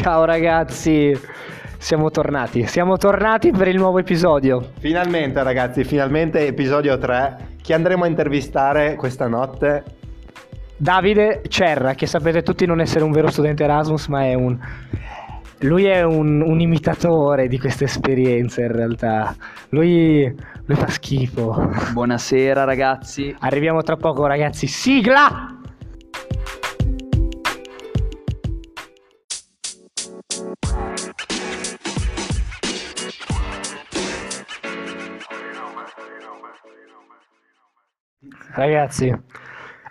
Ciao ragazzi, siamo tornati per il nuovo episodio. Finalmente ragazzi, finalmente episodio 3. Chi andremo a intervistare questa notte? Davide Cerra, che sapete tutti non essere un vero studente Erasmus, ma è un imitatore di queste esperienze in realtà. Lui fa schifo. Buonasera ragazzi. Arriviamo tra poco ragazzi, sigla! Ragazzi,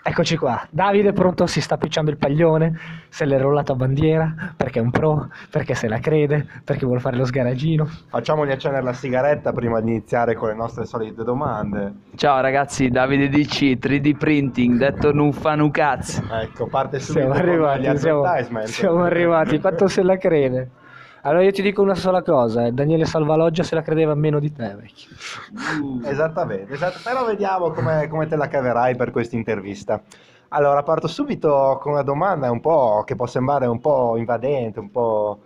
eccoci qua. Davide pronto, si sta picciando il paglione, se l'è rollato a bandiera, perché è un pro, perché se la crede, perché vuole fare lo sgaragino. Facciamogli accendere la sigaretta prima di iniziare con le nostre solite domande. Ciao ragazzi, Davide DC, 3D printing, detto non fa un cazzo. Ecco, parte subito con gli advertisement. Siamo arrivati, fatto se la crede. Allora io ti dico una sola cosa, Daniele Salvaggiola se la credeva meno di te, vecchio. Esattamente. Però vediamo come te la caverai per questa intervista. Allora parto subito con una domanda un po' che può sembrare un po' invadente, un po'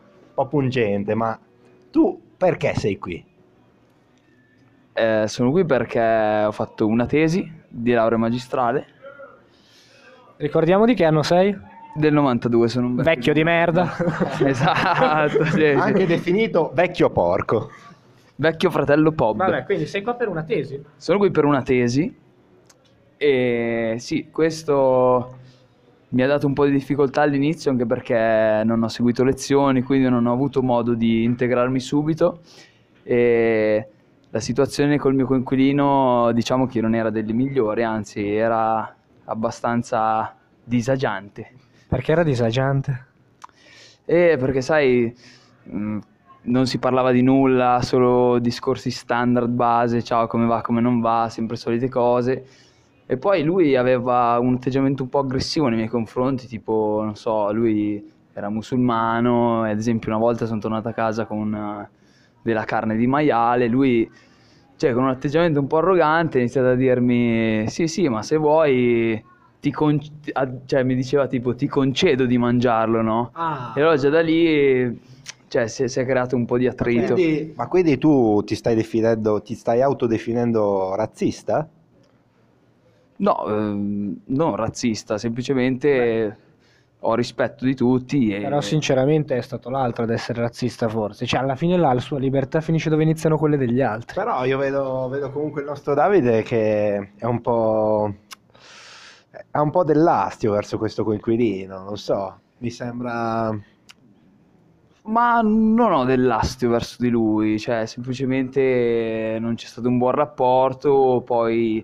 pungente, ma tu perché sei qui? Sono qui perché ho fatto una tesi di laurea magistrale. Ricordiamo di che anno sei? Del 92, sono un vecchio di merda. Esatto, sì, anche sì. Definito vecchio porco, vecchio fratello Pob. Vabbè, quindi sei qua per una tesi? Sono qui per una tesi e sì, questo mi ha dato un po' di difficoltà all'inizio, anche perché non ho seguito lezioni, quindi non ho avuto modo di integrarmi subito, e la situazione col mio coinquilino, diciamo che non era delle migliori, anzi era abbastanza disagiante. Perché era disagiante? Perché sai, non si parlava di nulla, solo discorsi standard base, ciao come va, come non va, sempre solite cose. E poi lui aveva un atteggiamento un po' aggressivo nei miei confronti, tipo, non so, lui era musulmano, e ad esempio una volta sono tornato a casa con della carne di maiale, lui, cioè, con un atteggiamento un po' arrogante, ha iniziato a dirmi, sì, ma se vuoi... Cioè, mi diceva tipo ti concedo di mangiarlo, no? Ah. E allora già da lì, cioè, si è creato un po' di attrito. Ma quindi tu ti stai autodefinendo razzista? No, non razzista, semplicemente ho rispetto di tutti. Però sinceramente è stato l'altro ad essere razzista forse. Cioè alla fine là la sua libertà finisce dove iniziano quelle degli altri. Però io vedo comunque il nostro Davide che è un po'... ha un po' dell'astio verso questo coinquilino, non so, mi sembra... Ma non ho dell'astio verso di lui, cioè semplicemente non c'è stato un buon rapporto, poi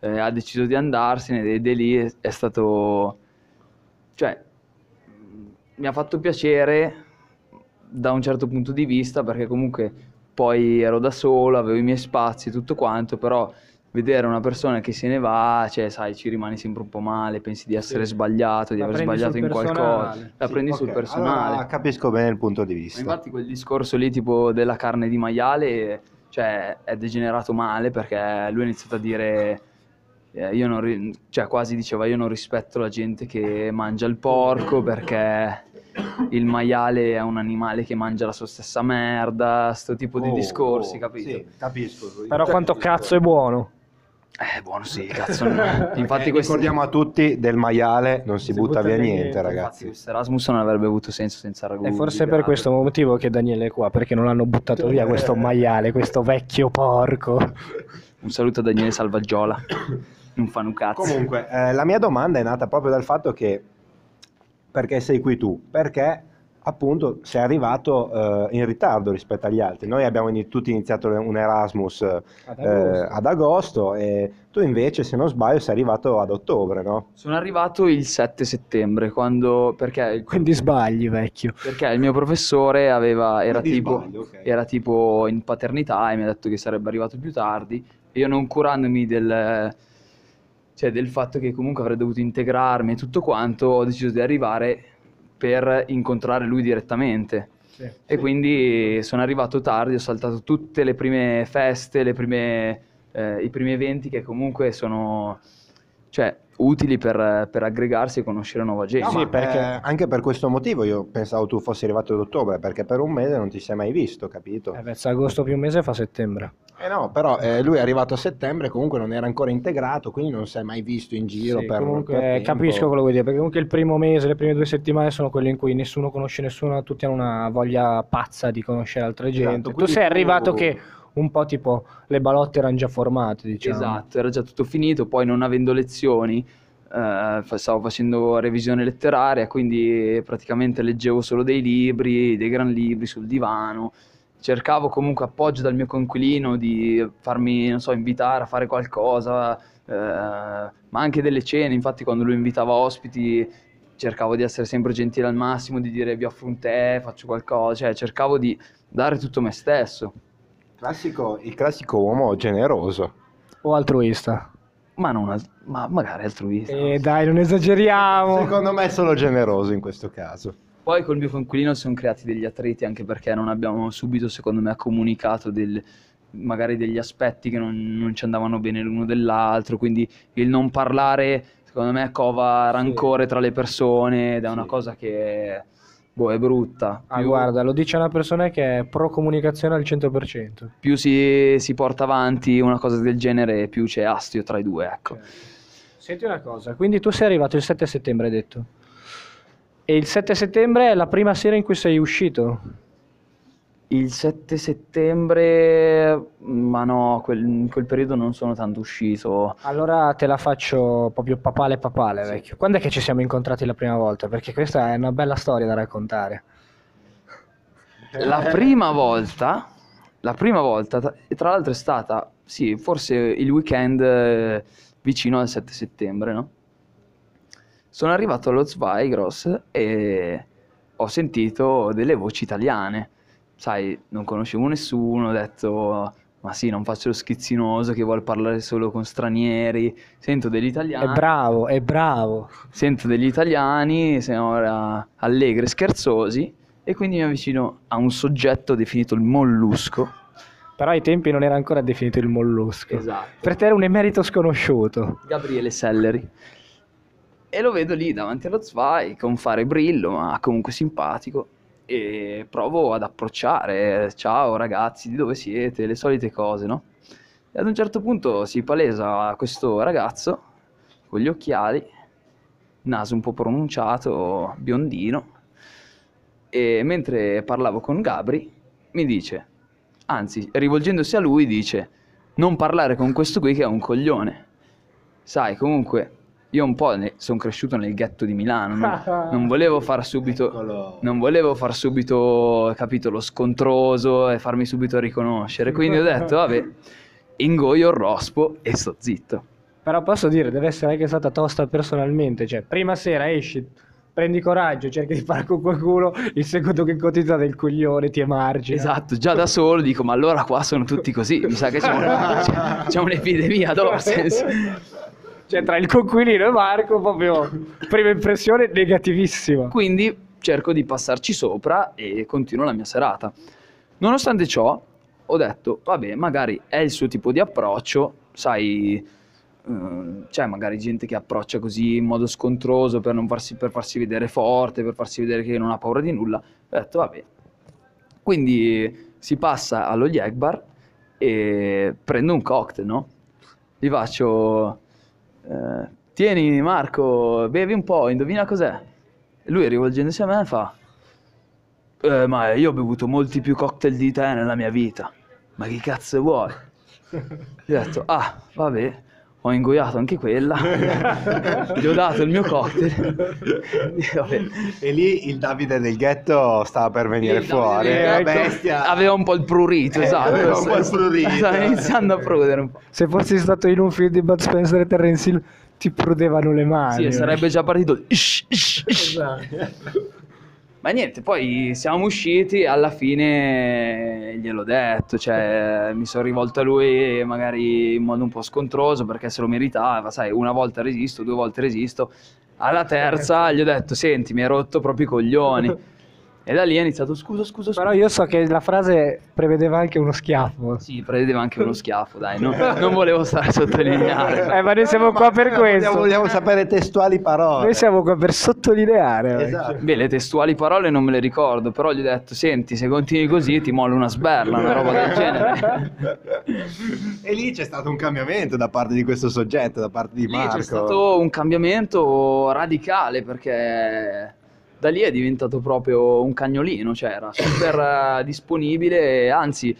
ha deciso di andarsene ed è lì è stato... Cioè, mi ha fatto piacere da un certo punto di vista, perché comunque poi ero da solo, avevo i miei spazi e tutto quanto, però... Vedere una persona che se ne va, cioè sai, ci rimani sempre un po' male, pensi di essere sbagliato, di aver sbagliato in qualcosa, la prendi sul personale. Allora, capisco bene il punto di vista. Ma infatti quel discorso lì tipo della carne di maiale, cioè è degenerato male, perché lui ha iniziato a dire quasi diceva io non rispetto la gente che mangia il porco, perché il maiale è un animale che mangia la sua stessa merda, sto tipo di discorsi, capito? Sì, capisco. Però quanto cazzo è buono? Buono sì, cazzo. Infatti ricordiamo a tutti, del maiale non si butta via niente, ragazzi. Questo Erasmus non avrebbe avuto senso senza ragù. E forse per questo motivo che Daniele è qua, perché non l'hanno buttato via questo maiale, questo vecchio porco. Un saluto a Daniele Salvaggiola. Non fanno un cazzo. Comunque, la mia domanda è nata proprio dal fatto che perché sei qui tu? Perché appunto sei arrivato in ritardo rispetto agli altri. Noi abbiamo tutti iniziato un Erasmus ad agosto e tu invece, se non sbaglio, sei arrivato ad ottobre, no? Sono arrivato il 7 settembre, quindi sbagli, vecchio. Perché il mio professore era tipo in paternità e mi ha detto che sarebbe arrivato più tardi, e io non curandomi del fatto che comunque avrei dovuto integrarmi e tutto quanto, ho deciso di arrivare per incontrare lui direttamente. Quindi sono arrivato tardi, ho saltato tutte le prime feste, i primi eventi che comunque sono cioè, utili per aggregarsi e conoscere nuova gente. No, sì, perché anche per questo motivo io pensavo tu fossi arrivato ad ottobre, perché per un mese non ti sei mai visto, capito? Se agosto più un mese fa settembre. Eh no, però lui è arrivato a settembre, comunque non era ancora integrato, quindi non si è mai visto in giro. Sì, per comunque capisco quello che vuoi dire, perché comunque il primo mese, le prime 2 settimane sono quelle in cui nessuno conosce nessuno, tutti hanno una voglia pazza di conoscere altre gente. Esatto, tu sei arrivato che un po' tipo le balotte erano già formate, diciamo. Esatto, era già tutto finito, poi non avendo lezioni stavo facendo revisione letteraria, quindi praticamente leggevo solo dei libri, dei gran libri sul divano. Cercavo comunque appoggio dal mio coinquilino di farmi, non so, invitare a fare qualcosa, ma anche delle cene. Infatti quando lui invitava ospiti cercavo di essere sempre gentile al massimo, di dire vi offro un tè, faccio qualcosa, cioè cercavo di dare tutto me stesso. Il classico uomo generoso. O altruista. Ma magari altruista. Dai, non esageriamo! Secondo me è solo generoso in questo caso. Poi col mio coinquilino si sono creati degli attriti, anche perché non abbiamo subito, secondo me, comunicato magari degli aspetti che non ci andavano bene l'uno dell'altro, quindi il non parlare, secondo me, cova rancore tra le persone ed è una cosa che è brutta. Guarda, lo dice una persona che è pro comunicazione al 100%. Più si porta avanti una cosa del genere, più c'è astio tra i due, ecco. Okay. Senti una cosa, quindi tu sei arrivato il 7 settembre, hai detto? E il 7 settembre è la prima sera in cui sei uscito? Il 7 settembre... ma no, in quel periodo non sono tanto uscito. Allora te la faccio proprio papale, sì. Vecchio. Quando è che ci siamo incontrati la prima volta? Perché questa è una bella storia da raccontare. La prima volta, tra l'altro è stata, sì, forse il weekend vicino al 7 settembre, no? Sono arrivato allo Zweigros e ho sentito delle voci italiane. Sai, non conoscevo nessuno, ho detto, ma sì, non faccio lo schizzinoso che vuole parlare solo con stranieri. Sento degli italiani. È bravo. Sento degli italiani, sembra allegri, scherzosi, e quindi mi avvicino a un soggetto definito il mollusco. Però ai tempi non era ancora definito il mollusco. Esatto. Per te era un emerito sconosciuto. Gabriele Selleri. E lo vedo lì davanti allo Zwei con fare brillo, ma comunque simpatico, e provo ad approcciare, ciao ragazzi, di dove siete, le solite cose, no? E ad un certo punto si palesa questo ragazzo con gli occhiali, naso un po' pronunciato, biondino, e mentre parlavo con Gabri mi dice, anzi rivolgendosi a lui dice, non parlare con questo qui che è un coglione. Sai, comunque io un po' sono cresciuto nel ghetto di Milano, non volevo far subito, capito, lo scontroso e farmi subito riconoscere, quindi ho detto, vabbè, ingoio il rospo e sto zitto. Però posso dire, deve essere anche stata tosta personalmente, cioè prima sera esci, prendi coraggio, cerchi di fare con qualcuno, il secondo che cotizza del coglione ti emargina. Esatto, già da solo dico, ma allora qua sono tutti così, mi sa che c'è un'epidemia ad Horsens. Cioè tra il coinquilino e Marco proprio prima impressione negativissima. Quindi cerco di passarci sopra e continuo la mia serata. Nonostante ciò ho detto, vabbè, magari è il suo tipo di approccio, sai, c'è magari gente che approccia così in modo scontroso per farsi vedere forte, per farsi vedere che non ha paura di nulla. Ho detto, vabbè. Quindi si passa allo Egg Bar e prendo un cocktail, no? Gli faccio... tieni Marco, bevi un po', indovina cos'è. Lui, rivolgendosi a me, fa ma io ho bevuto molti più cocktail di te nella mia vita, ma che cazzo vuoi? Gli ho detto, ah vabbè, ho ingoiato anche quella. Gli ho dato il mio cocktail. E lì il Davide del ghetto stava per venire fuori, bestia. Aveva un po' il prurito, esatto. Aveva un po' il prurito. Stava iniziando a prudere un po'. Se fossi stato in un film di Bud Spencer e Terence Hill ti prudevano le mani. Sì, sarebbe già partito. Esatto. Ma niente, poi siamo usciti, alla fine gliel'ho detto, cioè mi sono rivolto a lui magari in modo un po' scontroso perché se lo meritava, sai, una volta resisto, 2 volte resisto, alla terza gli ho detto, senti, mi hai rotto proprio i coglioni. E da lì ha iniziato scusa. Però io so che la frase prevedeva anche uno schiaffo. Sì, prevedeva anche uno schiaffo, dai, no? Non volevo stare a sottolineare. Ma noi siamo qua per questo. Vogliamo sapere testuali parole. Noi siamo qua per sottolineare. Esatto. Beh, le testuali parole non me le ricordo, però gli ho detto, senti, se continui così ti mollo una sberla, una roba del genere. E lì c'è stato un cambiamento da parte di questo soggetto, da parte di Marco. Lì c'è stato un cambiamento radicale, perché... da lì è diventato proprio un cagnolino, cioè era super disponibile, anzi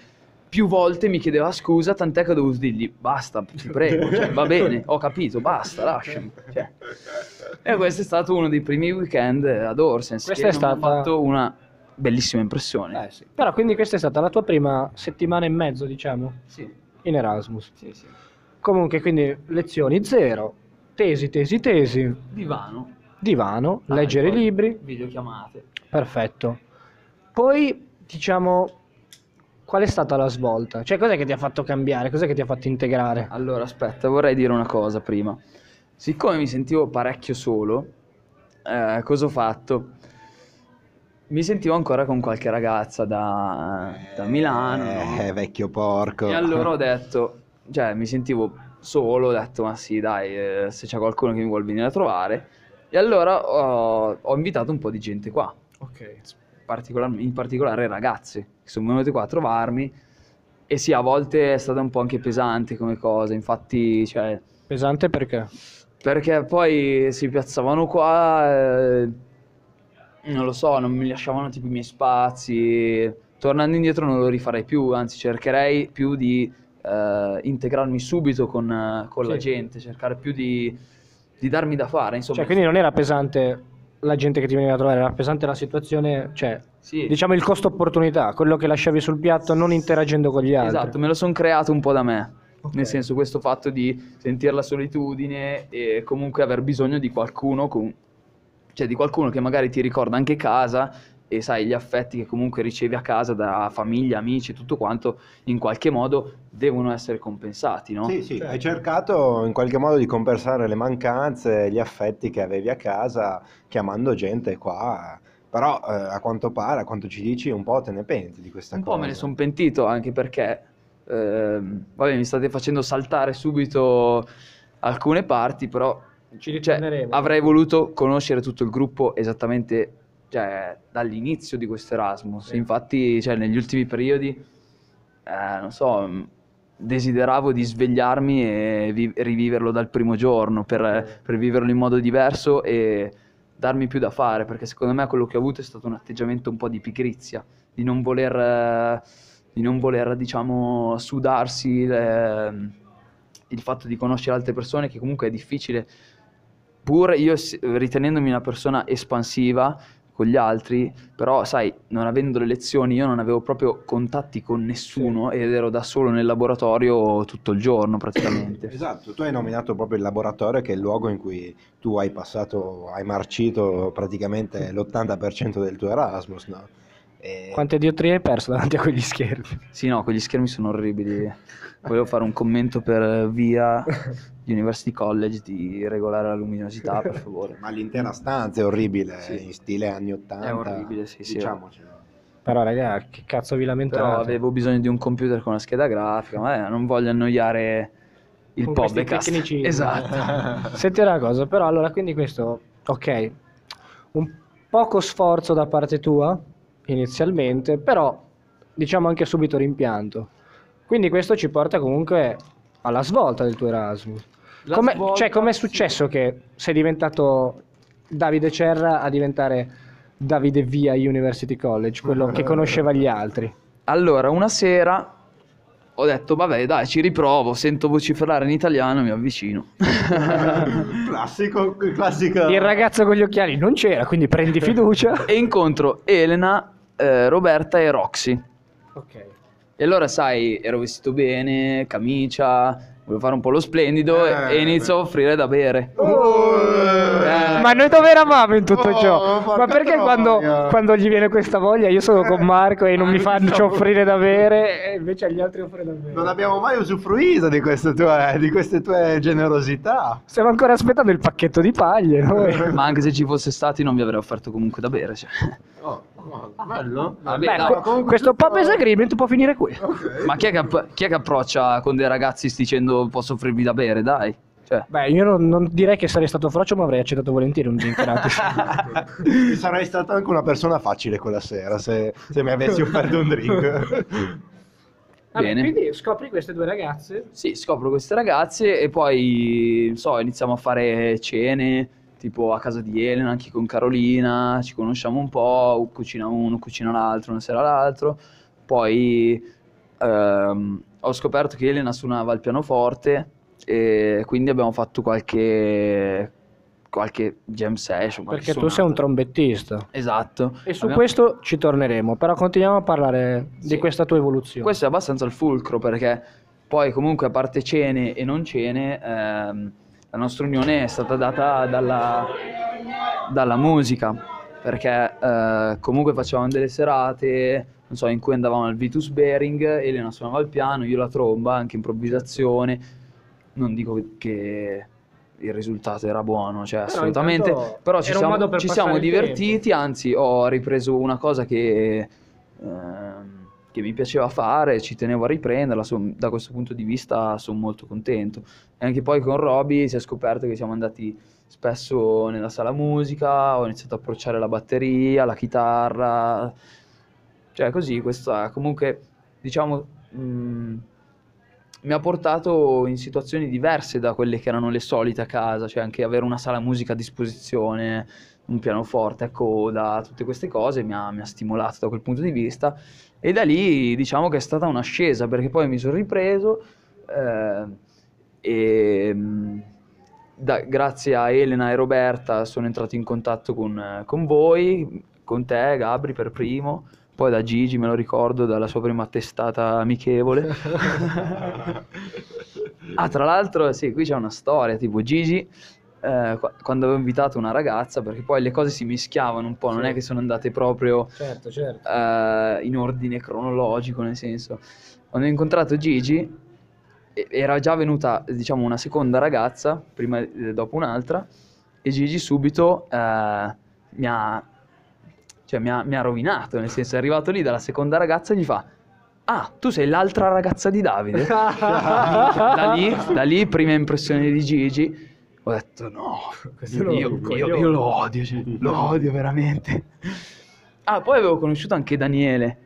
più volte mi chiedeva scusa, tant'è che ho dovuto dirgli basta, ti prego, cioè, va bene, ho capito, basta, lasciami. Cioè. E questo è stato uno dei primi weekend ad Horsens, mi ha fatto una bellissima impressione. Sì. Però quindi questa è stata la tua prima settimana e mezzo, diciamo, sì, in Erasmus. Sì, sì. Comunque, quindi lezioni zero, tesi. Divano, ah, leggere libri, videochiamate. Perfetto. Poi, diciamo, qual è stata la svolta? Cioè, cos'è che ti ha fatto cambiare? Cos'è che ti ha fatto integrare? Allora, aspetta, vorrei dire una cosa prima. Siccome mi sentivo parecchio solo, cosa ho fatto? Mi sentivo ancora con qualche ragazza da Milano. Vecchio porco. E allora ho detto, cioè, mi sentivo solo, ho detto, ma sì, dai, se c'è qualcuno che mi vuol venire a trovare... E allora ho invitato un po' di gente qua, okay. In particolare ragazze, che sono venute qua a trovarmi, e sì, a volte è stata un po' anche pesante come cosa, infatti, cioè... Pesante perché? Perché poi si piazzavano qua, non lo so, non mi lasciavano tipo i miei spazi, tornando indietro non lo rifarei più, anzi cercherei più di integrarmi subito con sì, la gente, cercare più di darmi da fare, insomma. Cioè, quindi non era pesante la gente che ti veniva a trovare, era pesante la situazione, cioè, sì, diciamo il costo opportunità, quello che lasciavi sul piatto non interagendo con gli altri. Esatto, me lo sono creato un po' da me, okay, nel senso questo fatto di sentire la solitudine e comunque aver bisogno di qualcuno, cioè di qualcuno che magari ti ricorda anche casa, e sai gli affetti che comunque ricevi a casa da famiglia, amici, tutto quanto in qualche modo devono essere compensati, no? Sì, sì, hai cercato in qualche modo di compensare le mancanze, gli affetti che avevi a casa chiamando gente qua, però a quanto pare, a quanto ci dici, un po' te ne penti di questa cosa. Un po' me ne sono pentito, anche perché vabbè, mi state facendo saltare subito alcune parti, però cioè, avrei voluto conoscere tutto il gruppo esattamente, cioè, dall'inizio di questo Erasmus, sì, infatti, cioè, negli ultimi periodi, non so, desideravo di svegliarmi e riviverlo dal primo giorno per viverlo in modo diverso e darmi più da fare, perché secondo me quello che ho avuto è stato un atteggiamento un po' di pigrizia, di non voler diciamo, sudarsi il fatto di conoscere altre persone, che comunque è difficile, pur io ritenendomi una persona espansiva con gli altri, però sai, non avendo le lezioni io non avevo proprio contatti con nessuno, sì, ed ero da solo nel laboratorio tutto il giorno praticamente. Esatto, tu hai nominato proprio il laboratorio, che è il luogo in cui tu hai marcito praticamente l'80% del tuo Erasmus, no? E... quante diottrie hai perso davanti a quegli schermi? Sì, no, quegli schermi sono orribili. Volevo fare un commento per via University College di regolare la luminosità, per favore. Ma l'intera stanza è orribile, sì, in stile anni 80. È orribile, sì, diciamocelo. Sì. Però raga, che cazzo vi lamentate? Però avevo bisogno di un computer con una scheda grafica, ma non voglio annoiare il con podcast. Esatto. Senti una cosa, però allora, quindi questo, ok, un poco sforzo da parte tua inizialmente, però diciamo anche subito rimpianto. Quindi questo ci porta comunque alla svolta del tuo Erasmus. Cioè, com'è successo, sì, che sei diventato Davide Cerra a diventare Davide via University College, quello che conosceva gli altri? Allora, una sera ho detto, vabbè dai, ci riprovo, sento vociferare in italiano, mi avvicino. Classico. Il ragazzo con gli occhiali non c'era, quindi prendi fiducia. E incontro Elena, Roberta e Roxy. Ok. E allora, sai, ero vestito bene, camicia, volevo fare un po' lo splendido, e inizio a offrire da bere. Oh! Ma noi dove eravamo in tutto ciò? Ma perché quando gli viene questa voglia io sono con Marco e non mi faccio offrire da bere e invece agli altri offre da bere? Non abbiamo mai usufruito di queste tue generosità. Stiamo ancora aspettando il pacchetto di paglie noi. Ma anche se ci fosse stati non vi avrei offerto comunque da bere, cioè. Bello. Vabbè, questo pop agreement può finire qui. Okay. Ma chi è che approccia con dei ragazzi dicendo posso offrirvi da bere, dai? Cioè. Beh, io non direi che sarei stato frocio, ma avrei accettato volentieri un drink gratis. Sarei stata anche una persona facile quella sera se mi avessi offerto un drink. Bene. Quindi scopri queste due ragazze? Sì, scopro queste ragazze e poi non so, iniziamo a fare cene. Tipo a casa di Elena, anche con Carolina, ci conosciamo un po', cucina uno, cucina l'altro, una sera l'altro. Poi ho scoperto che Elena suonava il pianoforte e quindi abbiamo fatto qualche jam session. Perché tu sei un trombettista. Esatto. E su questo ci torneremo, però continuiamo a parlare di questa tua evoluzione. Questo è abbastanza il fulcro, perché poi comunque a parte cene e non cene... La nostra unione è stata data dalla musica, perché comunque facevamo delle serate, non so, in cui andavamo al Vitus Bering, Elena suonava il piano, io la tromba, anche improvvisazione. Non dico che il risultato era buono, cioè assolutamente, però ci siamo divertiti, anzi ho ripreso una cosa che mi piaceva fare, ci tenevo a riprenderla, da questo punto di vista sono molto contento. E anche poi con Roby si è scoperto che siamo andati spesso nella sala musica, ho iniziato a approcciare la batteria, la chitarra, cioè così, questa comunque diciamo mi ha portato in situazioni diverse da quelle che erano le solite a casa, cioè anche avere una sala musica a disposizione, un pianoforte a coda, tutte queste cose mi ha stimolato da quel punto di vista. E da lì diciamo che è stata un'ascesa, perché poi mi sono ripreso grazie a Elena e Roberta sono entrato in contatto con voi, con te Gabri per primo, poi da Gigi me lo ricordo, dalla sua prima testata amichevole. Tra l'altro sì, qui c'è una storia, tipo Gigi quando avevo invitato una ragazza, perché poi le cose si mischiavano un po', non è che sono andate proprio in ordine cronologico, nel senso, quando ho incontrato Gigi era già venuta diciamo una seconda ragazza prima, dopo un'altra, e Gigi subito mi ha rovinato, nel senso è arrivato lì dalla seconda ragazza e gli fa: ah, tu sei l'altra ragazza di Davide. da lì prima impressione di Gigi. Ho detto no, io lo odio, cioè, lo odio veramente. Poi avevo conosciuto anche Daniele.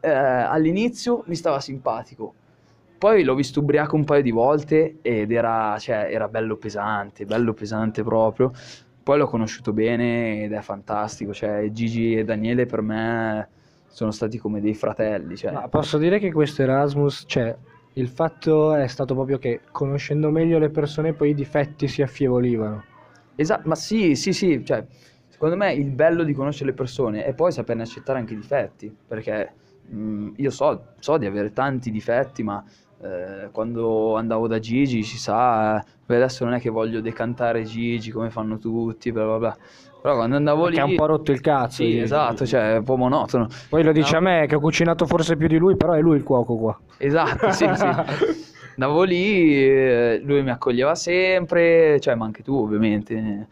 All'inizio mi stava simpatico, poi l'ho visto ubriaco un paio di volte ed era bello pesante proprio. Poi l'ho conosciuto bene ed è fantastico, cioè Gigi e Daniele per me sono stati come dei fratelli, cioè. Ma posso dire che questo Erasmus c'è. Il fatto è stato proprio che conoscendo meglio le persone poi i difetti si affievolivano. Esatto, ma sì, cioè secondo me il bello di conoscere le persone è poi saperne accettare anche i difetti, perché io so di avere tanti difetti, ma quando andavo da Gigi si sa, adesso non è che voglio decantare Gigi come fanno tutti, bla bla bla. Però quando andavo lì... Che ha un po' rotto il cazzo. Sì, esatto, cioè è un po' monotono. Poi lo dice a me che ho cucinato forse più di lui, però è lui il cuoco qua. Esatto, sì. Andavo lì, lui mi accoglieva sempre, cioè ma anche tu ovviamente.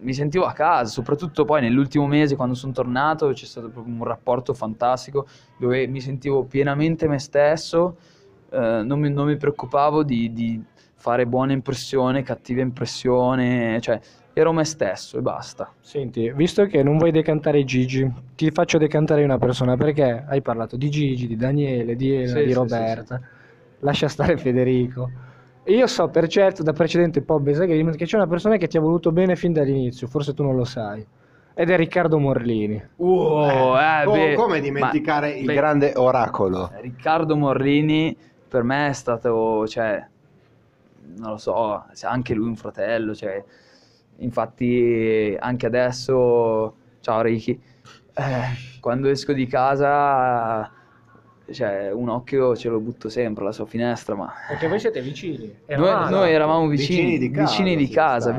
Mi sentivo a casa, soprattutto poi nell'ultimo mese quando sono tornato c'è stato proprio un rapporto fantastico dove mi sentivo pienamente me stesso, non mi preoccupavo di fare buona impressione, cattiva impressione, cioè... Ero me stesso e basta. Senti, visto che non vuoi decantare Gigi, ti faccio decantare una persona, perché hai parlato di Gigi, di Daniele, di Elena, di Roberta. Sì. Lascia stare Federico. Io so per certo da precedente Pobbes Agreement che c'è una persona che ti ha voluto bene fin dall'inizio, forse tu non lo sai. Ed è Riccardo Morlini. Come dimenticare il grande oracolo? Riccardo Morlini per me è stato, cioè, non lo so, anche lui un fratello, cioè. Infatti anche adesso, ciao Ricky, quando esco di casa cioè, un occhio ce lo butto sempre alla sua finestra, ma... Perché voi siete vicini? Noi eravamo vicini di casa.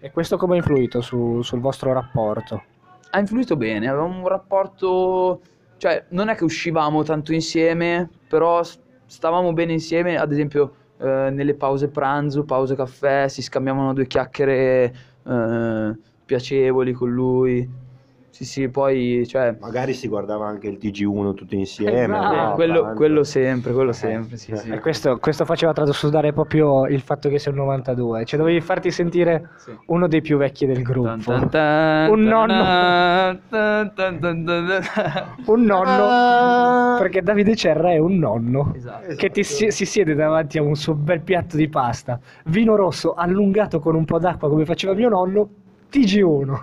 E questo come ha influito sul vostro rapporto? Ha influito bene, avevamo un rapporto... Cioè, non è che uscivamo tanto insieme, però stavamo bene insieme, ad esempio nelle pause pranzo, pause caffè, si scambiavano due chiacchiere piacevoli con lui... Sì, sì, poi, cioè... Magari si guardava anche il TG1 tutti insieme. No, quello sempre, sì, sì. E questo faceva trasudare proprio il fatto che sei un 92. Cioè, dovevi farti sentire uno dei più vecchi del gruppo. Un nonno. Perché Davide Cerra è un nonno. Esatto. Che si siede davanti a un suo bel piatto di pasta, vino rosso allungato con un po' d'acqua come faceva mio nonno, TG1.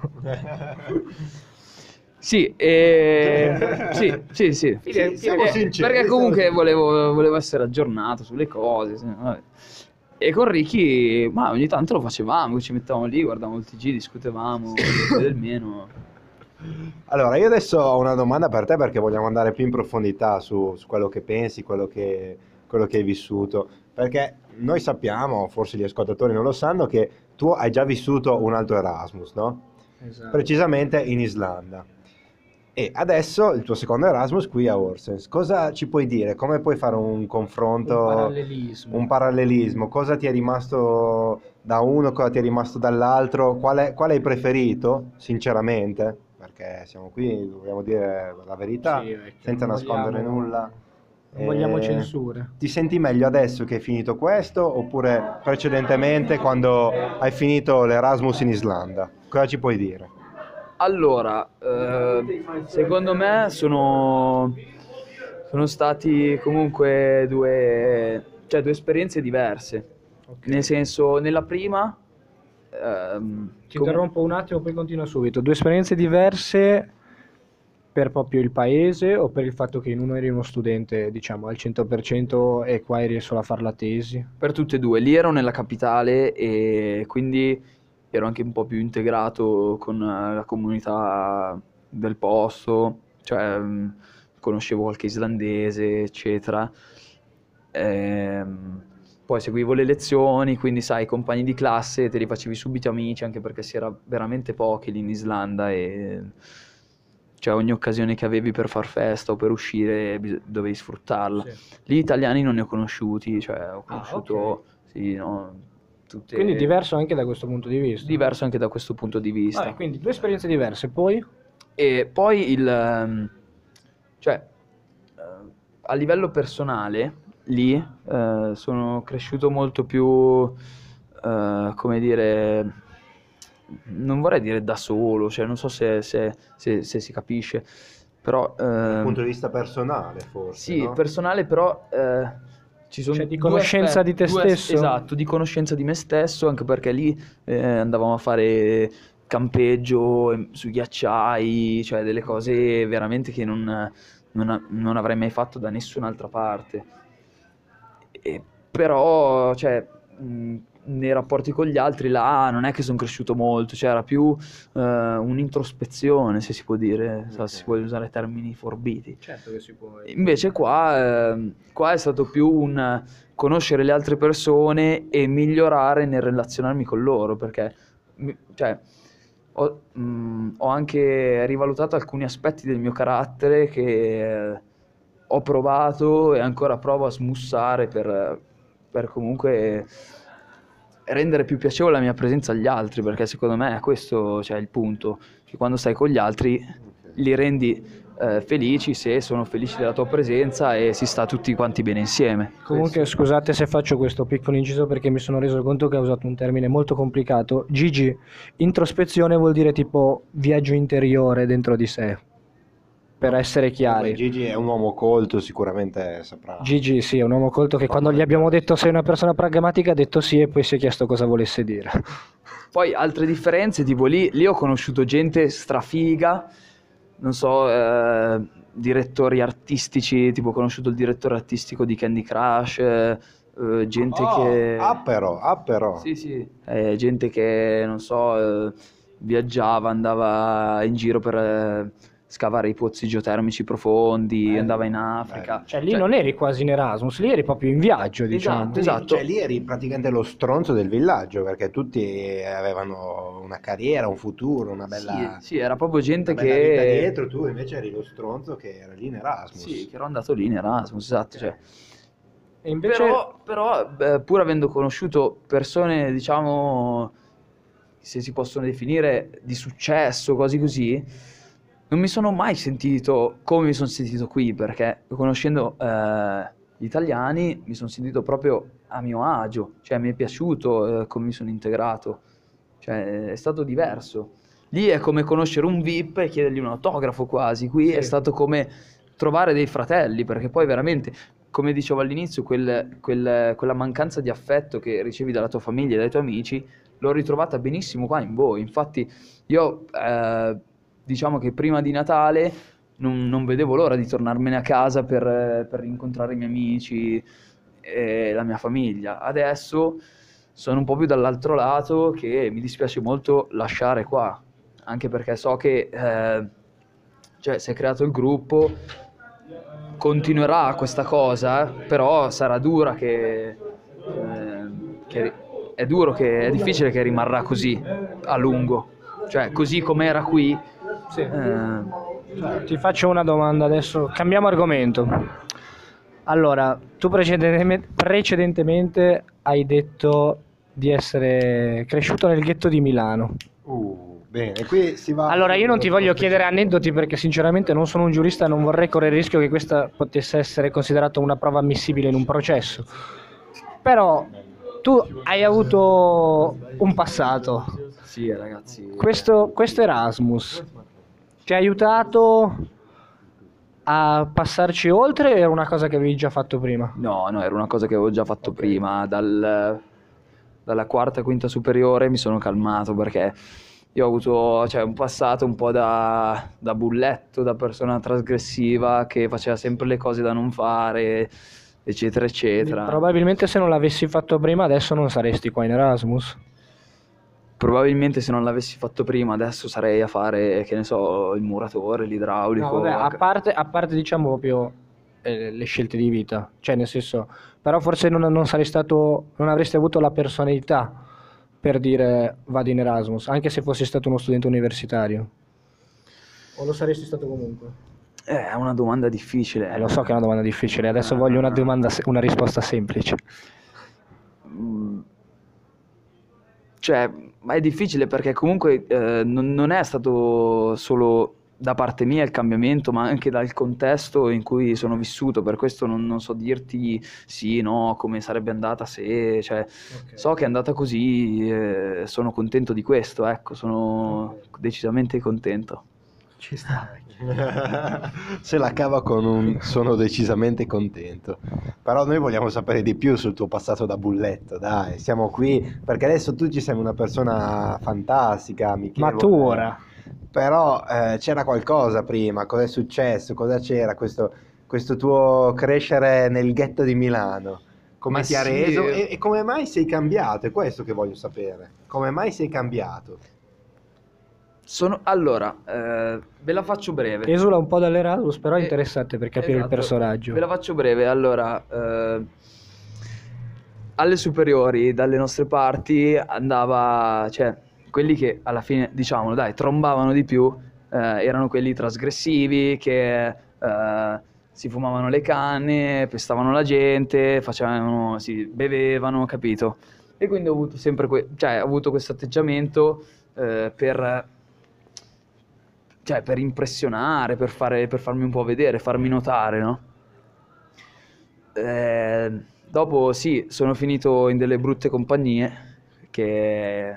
Sì, sì. Siamo sinceri, perché comunque volevo essere aggiornato sulle cose. Sì, e con Ricky, ma ogni tanto lo facevamo, ci mettevamo lì, guardavamo il TG, discutevamo del meno. Allora, io adesso ho una domanda per te, perché vogliamo andare più in profondità su quello che pensi, quello che hai vissuto. Perché noi sappiamo, forse gli ascoltatori non lo sanno, che tu hai già vissuto un altro Erasmus, no? Esatto. Precisamente in Islanda. E adesso il tuo secondo Erasmus qui a Horsens, cosa ci puoi dire? Come puoi fare un confronto, un parallelismo? Cosa ti è rimasto da uno, cosa ti è rimasto dall'altro? Quale hai preferito, sinceramente? Perché siamo qui, dobbiamo dire la verità, sì, senza nascondere nulla. Non vogliamo censure. Ti senti meglio adesso che hai finito questo, oppure precedentemente, quando hai finito l'Erasmus in Islanda? Cosa ci puoi dire? Allora, secondo me sono stati comunque due esperienze diverse. Okay. Nel senso, nella prima... Ti interrompo un attimo, poi continuo subito. Due esperienze diverse... Per proprio il paese, o per il fatto che in uno eri uno studente, diciamo, al 100% e qua eri solo a fare la tesi? Per tutte e due. Lì ero nella capitale e quindi ero anche un po' più integrato con la comunità del posto, cioè conoscevo qualche islandese, eccetera. Poi seguivo le lezioni, quindi sai, i compagni di classe te li facevi subito amici, anche perché si era veramente pochi lì in Islanda e... Cioè ogni occasione che avevi per far festa o per uscire dovevi sfruttarla. Sì. Lì italiani non ne ho conosciuti, cioè ho conosciuto... Okay. Sì, no, tutte... Quindi diverso anche da questo punto di vista. Diverso anche da questo punto di vista. Vabbè, quindi due esperienze diverse, poi? E poi cioè, a livello personale, lì sono cresciuto molto più, come dire... Non vorrei dire da solo, cioè non so se si capisce, però... Dal punto di vista personale, forse, sì, no? Personale, però ci sono... Cioè, di conoscenza di te stesso? Esatto, di conoscenza di me stesso, anche perché lì andavamo a fare campeggio sui ghiacciai, cioè delle cose veramente che non avrei mai fatto da nessun'altra parte. E, però, cioè... nei rapporti con gli altri là non è che sono cresciuto molto, cioè era più un'introspezione, se si può dire, okay. Se si può usare termini forbiti. Certo che si può. Invece qua è stato più un conoscere le altre persone e migliorare nel relazionarmi con loro, perché cioè, ho anche rivalutato alcuni aspetti del mio carattere che ho provato e ancora provo a smussare per comunque... rendere più piacevole la mia presenza agli altri, perché secondo me questo, cioè, è il punto, che quando stai con gli altri li rendi felici, se sono felici della tua presenza, e si sta tutti quanti bene insieme. Comunque questo. Scusate se faccio questo piccolo inciso, perché mi sono reso conto che ho usato un termine molto complicato. Gigi, introspezione vuol dire tipo viaggio interiore dentro di sé, per essere chiari. Gigi è un uomo colto, sicuramente saprà. Gigi sì, è un uomo colto che quando gli abbiamo detto sei una persona pragmatica ha detto sì e poi si è chiesto cosa volesse dire. Poi altre differenze, tipo lì ho conosciuto gente strafiga, non so, direttori artistici, tipo ho conosciuto il direttore artistico di Candy Crush, gente che... Ah però! Sì, sì, gente che, non so, viaggiava, andava in giro per... scavare i pozzi geotermici profondi, andava in Africa. Cioè lì non eri quasi in Erasmus, lì eri proprio in viaggio, diciamo. Esatto. Cioè lì eri praticamente lo stronzo del villaggio, perché tutti avevano una carriera, un futuro, una bella... Sì, sì, era proprio gente che... vita dietro, tu invece eri lo stronzo che era lì in Erasmus. Sì, che ero andato lì in Erasmus, esatto. Okay. Cioè. E invece... Però, pur avendo conosciuto persone, diciamo, se si possono definire, di successo, cose così... Non mi sono mai sentito come mi sono sentito qui, perché conoscendo gli italiani mi sono sentito proprio a mio agio, cioè mi è piaciuto come mi sono integrato, cioè è stato diverso. Lì è come conoscere un VIP e chiedergli un autografo quasi, qui sì. È stato come trovare dei fratelli, perché poi veramente, come dicevo all'inizio, quella mancanza di affetto che ricevi dalla tua famiglia e dai tuoi amici, l'ho ritrovata benissimo qua in voi. Infatti io... diciamo che prima di Natale non vedevo l'ora di tornarmene a casa per incontrare i miei amici e la mia famiglia. Adesso sono un po' più dall'altro lato, che mi dispiace molto lasciare qua, anche perché so che cioè, si è creato il gruppo, continuerà questa cosa, però sarà dura che è duro, che è difficile che rimarrà così a lungo, cioè così come era qui. Sì. Ti faccio una domanda adesso, cambiamo argomento. Allora, tu precedentemente hai detto di essere cresciuto nel ghetto di Milano. Bene, qui si va. Allora, io non ti voglio chiedere aneddoti, perché sinceramente non sono un giurista e non vorrei correre il rischio che questa potesse essere considerata una prova ammissibile in un processo. Però tu hai avuto un passato. Sì, ragazzi. Questo Erasmus ti ha aiutato a passarci oltre, o era una cosa che avevi già fatto prima? No, era una cosa che avevo già fatto prima. Dalla quarta, quinta superiore mi sono calmato, perché io ho avuto, cioè, un passato un po' da bulletto, da persona trasgressiva che faceva sempre le cose da non fare, eccetera, eccetera. Probabilmente se non l'avessi fatto prima adesso non saresti qua in Erasmus. Probabilmente se non l'avessi fatto prima adesso sarei a fare, che ne so, il muratore, l'idraulico. No, vabbè, a parte diciamo proprio le scelte di vita, cioè nel senso, però forse non avresti avuto la personalità per dire vado in Erasmus, anche se fossi stato uno studente universitario. O lo saresti stato comunque? È una domanda difficile. Lo so che è una domanda difficile, adesso voglio una risposta semplice. Cioè, ma è difficile perché comunque non è stato solo da parte mia il cambiamento, ma anche dal contesto in cui sono vissuto. Per questo non so dirti sì, no, come sarebbe andata se... Cioè, okay. So che è andata così, sono contento di questo, ecco, sono decisamente contento. Ci sta. Se la cava con un sono decisamente contento. Però noi vogliamo sapere di più sul tuo passato da bulletto, dai, siamo qui perché adesso tu ci sei una persona fantastica, amichevole, matura. Però c'era qualcosa prima, cosa è successo, cosa c'era questo tuo crescere nel ghetto di Milano? Come ti ha reso e come mai sei cambiato? È questo che voglio sapere. Come mai sei cambiato? Allora, ve la faccio breve. Esula un po' dall'Erasmus, però è interessante per capire, esatto, il personaggio. Ve la faccio breve. Allora, alle superiori, dalle nostre parti, andava... Cioè, quelli che alla fine, diciamolo, dai, trombavano di più, erano quelli trasgressivi, che si fumavano le canne, pestavano la gente, bevevano, capito? E quindi ho avuto sempre... ho avuto questo atteggiamento per impressionare, per farmi un po' vedere, farmi notare, no? Dopo sì, sono finito in delle brutte compagnie che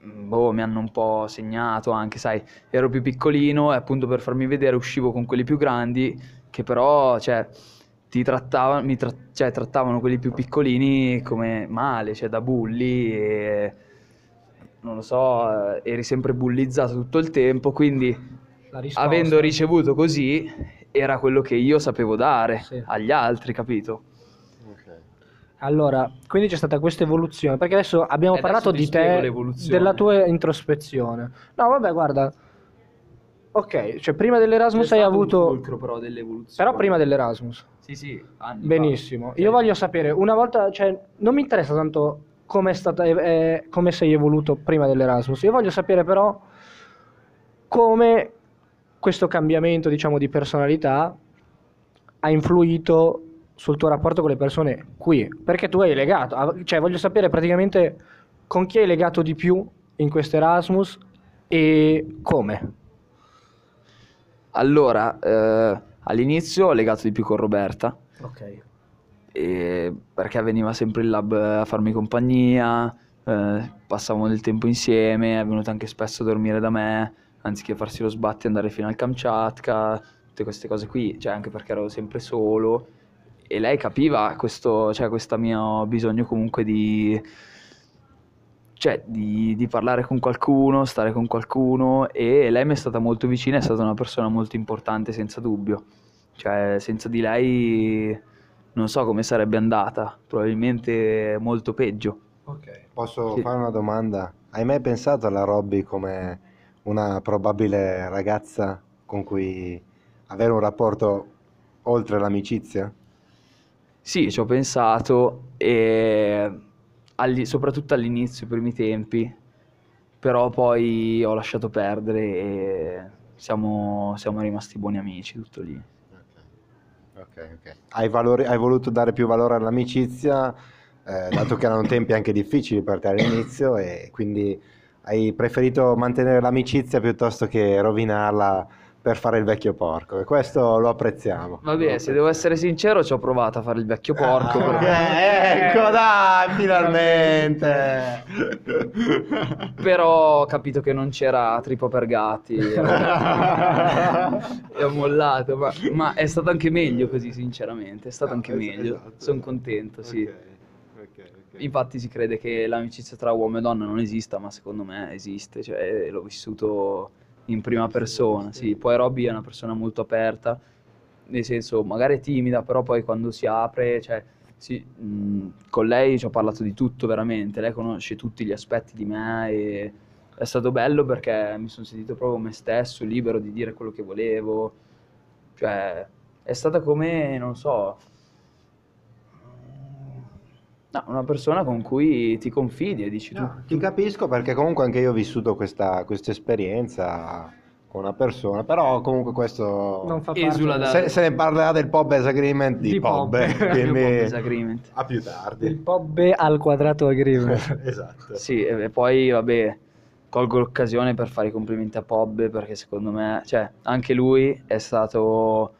mi hanno un po' segnato anche, sai, ero più piccolino e appunto per farmi vedere uscivo con quelli più grandi, che però, cioè, trattavano quelli più piccolini come male, cioè da bulli e... non lo so, eri sempre bullizzato tutto il tempo, quindi avendo ricevuto così era quello che io sapevo dare, sì, agli altri, capito? Okay. Allora, quindi c'è stata questa evoluzione, perché adesso abbiamo parlato di te, della tua introspezione. No, vabbè, guarda, Ok, cioè prima dell'Erasmus hai avuto... Un fulcro però dell'evoluzione. Però prima dell'Erasmus. Sì, sì, anni. Benissimo. Io voglio sapere, una volta, cioè, non mi interessa tanto come è stata, come sei evoluto prima dell'Erasmus. Io voglio sapere però come questo cambiamento, diciamo, di personalità ha influito sul tuo rapporto con le persone qui. Perché tu hai legato, cioè voglio sapere praticamente con chi hai legato di più in questo Erasmus e come. Allora, all'inizio ho legato di più con Roberta, okay, perché veniva sempre in lab a farmi compagnia, passavamo del tempo insieme, è venuta anche spesso a dormire da me, anziché farsi lo sbatti e andare fino al Kamchatka, tutte queste cose qui, cioè anche perché ero sempre solo e lei capiva questo, cioè, questo mio bisogno comunque di... Cioè, di parlare con qualcuno, stare con qualcuno, e lei mi è stata molto vicina, è stata una persona molto importante senza dubbio. Cioè, senza di lei non so come sarebbe andata, probabilmente molto peggio. Ok, posso fare una domanda? Hai mai pensato alla Robby come una probabile ragazza con cui avere un rapporto oltre l'amicizia? Sì, ci ho pensato e... soprattutto all'inizio, i primi tempi, però poi ho lasciato perdere e siamo rimasti buoni amici, tutto lì. Ok. Hai voluto dare più valore all'amicizia, dato che erano tempi anche difficili per te all'inizio, e quindi hai preferito mantenere l'amicizia piuttosto che rovinarla per fare il vecchio porco, e questo lo apprezziamo. Vabbè, se devo essere sincero, ci ho provato a fare il vecchio porco. Ecco, dai, finalmente! Però ho capito che non c'era trippa per gatti e ho mollato, ma è stato anche meglio così, sinceramente, è stato anche meglio. Esatto. Sono contento, sì. Okay. Infatti si crede che l'amicizia tra uomo e donna non esista, ma secondo me esiste, cioè l'ho vissuto in prima persona, sì. Poi Robby è una persona molto aperta, nel senso magari è timida, però poi quando si apre, cioè, con lei ci ho parlato di tutto veramente, lei conosce tutti gli aspetti di me e è stato bello perché mi sono sentito proprio me stesso, libero di dire quello che volevo, cioè è stata come, non so, no, una persona con cui ti confidi e dici no, tu. Ti capisco perché comunque anche io ho vissuto questa esperienza con una persona, però comunque questo non fa parte. Se ne parlerà del Pobbe Agreement di Pobbe, quindi a più tardi. Il Pobbe al quadrato agreement. Esatto. Sì, e poi vabbè, colgo l'occasione per fare i complimenti a Pobbe perché secondo me, cioè, anche lui è stato...